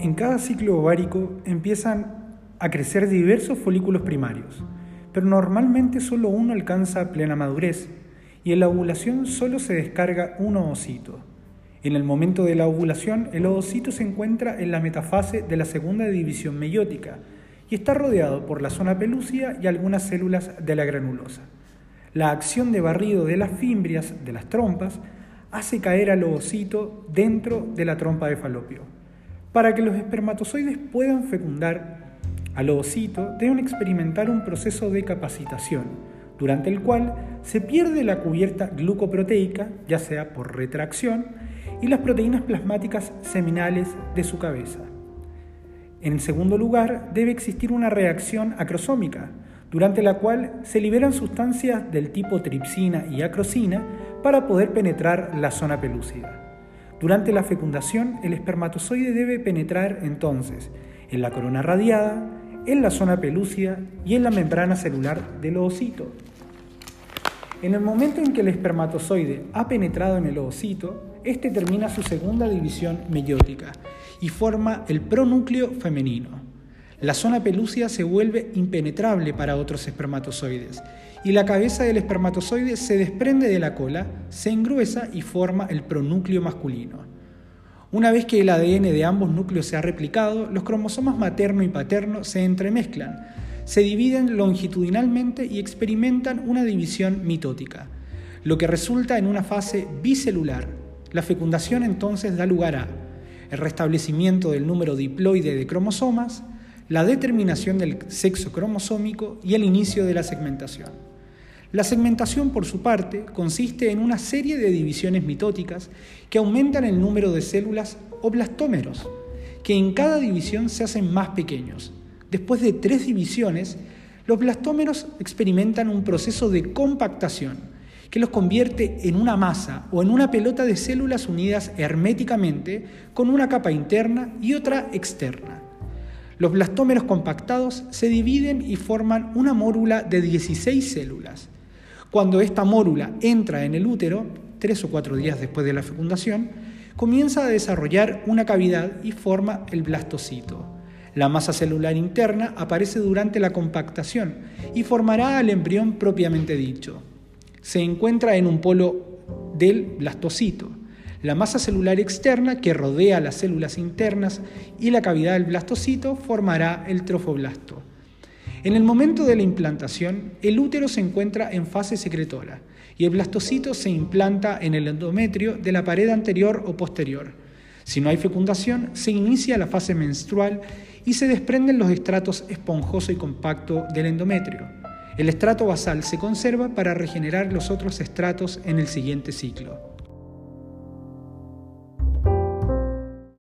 en cada ciclo ovárico empiezan a crecer diversos folículos primarios, pero normalmente solo uno alcanza plena madurez y en la ovulación solo se descarga un ovocito. En el momento de la ovulación, el ovocito se encuentra en la metafase de la segunda división meiótica y está rodeado por la zona pelúcida y algunas células de la granulosa. La acción de barrido de las fimbrias de las trompas hace caer al ovocito dentro de la trompa de Falopio. Para que los espermatozoides puedan fecundar al ovocito, deben experimentar un proceso de capacitación, durante el cual se pierde la cubierta glucoproteica, ya sea por retracción, y las proteínas plasmáticas seminales de su cabeza. En segundo lugar, debe existir una reacción acrosómica, durante la cual se liberan sustancias del tipo tripsina y acrosina para poder penetrar la zona pelúcida. Durante la fecundación, el espermatozoide debe penetrar entonces en la corona radiada, en la zona pelúcida y en la membrana celular del ovocito. En el momento en que el espermatozoide ha penetrado en el ovocito, este termina su segunda división meiótica y forma el pronúcleo femenino. La zona pelúcida se vuelve impenetrable para otros espermatozoides y la cabeza del espermatozoide se desprende de la cola, se engruesa y forma el pronúcleo masculino. Una vez que el ADN de ambos núcleos se ha replicado, los cromosomas materno y paterno se entremezclan, se dividen longitudinalmente y experimentan una división mitótica, lo que resulta en una fase bicelular. La fecundación entonces da lugar a el restablecimiento del número diploide de cromosomas, la determinación del sexo cromosómico y el inicio de la segmentación. La segmentación, por su parte, consiste en una serie de divisiones mitóticas que aumentan el número de células o blastómeros, que en cada división se hacen más pequeños. Después de 3 divisiones, los blastómeros experimentan un proceso de compactación que los convierte en una masa o en una pelota de células unidas herméticamente con una capa interna y otra externa. Los blastómeros compactados se dividen y forman una mórula de 16 células. Cuando esta mórula entra en el útero, 3 o 4 días después de la fecundación, comienza a desarrollar una cavidad y forma el blastocito. La masa celular interna aparece durante la compactación y formará al embrión propiamente dicho. Se encuentra en un polo del blastocito. La masa celular externa que rodea las células internas y la cavidad del blastocito formará el trofoblasto. En el momento de la implantación, el útero se encuentra en fase secretora y el blastocito se implanta en el endometrio de la pared anterior o posterior. Si no hay fecundación, se inicia la fase menstrual y se desprenden los estratos esponjoso y compacto del endometrio. El estrato basal se conserva para regenerar los otros estratos en el siguiente ciclo.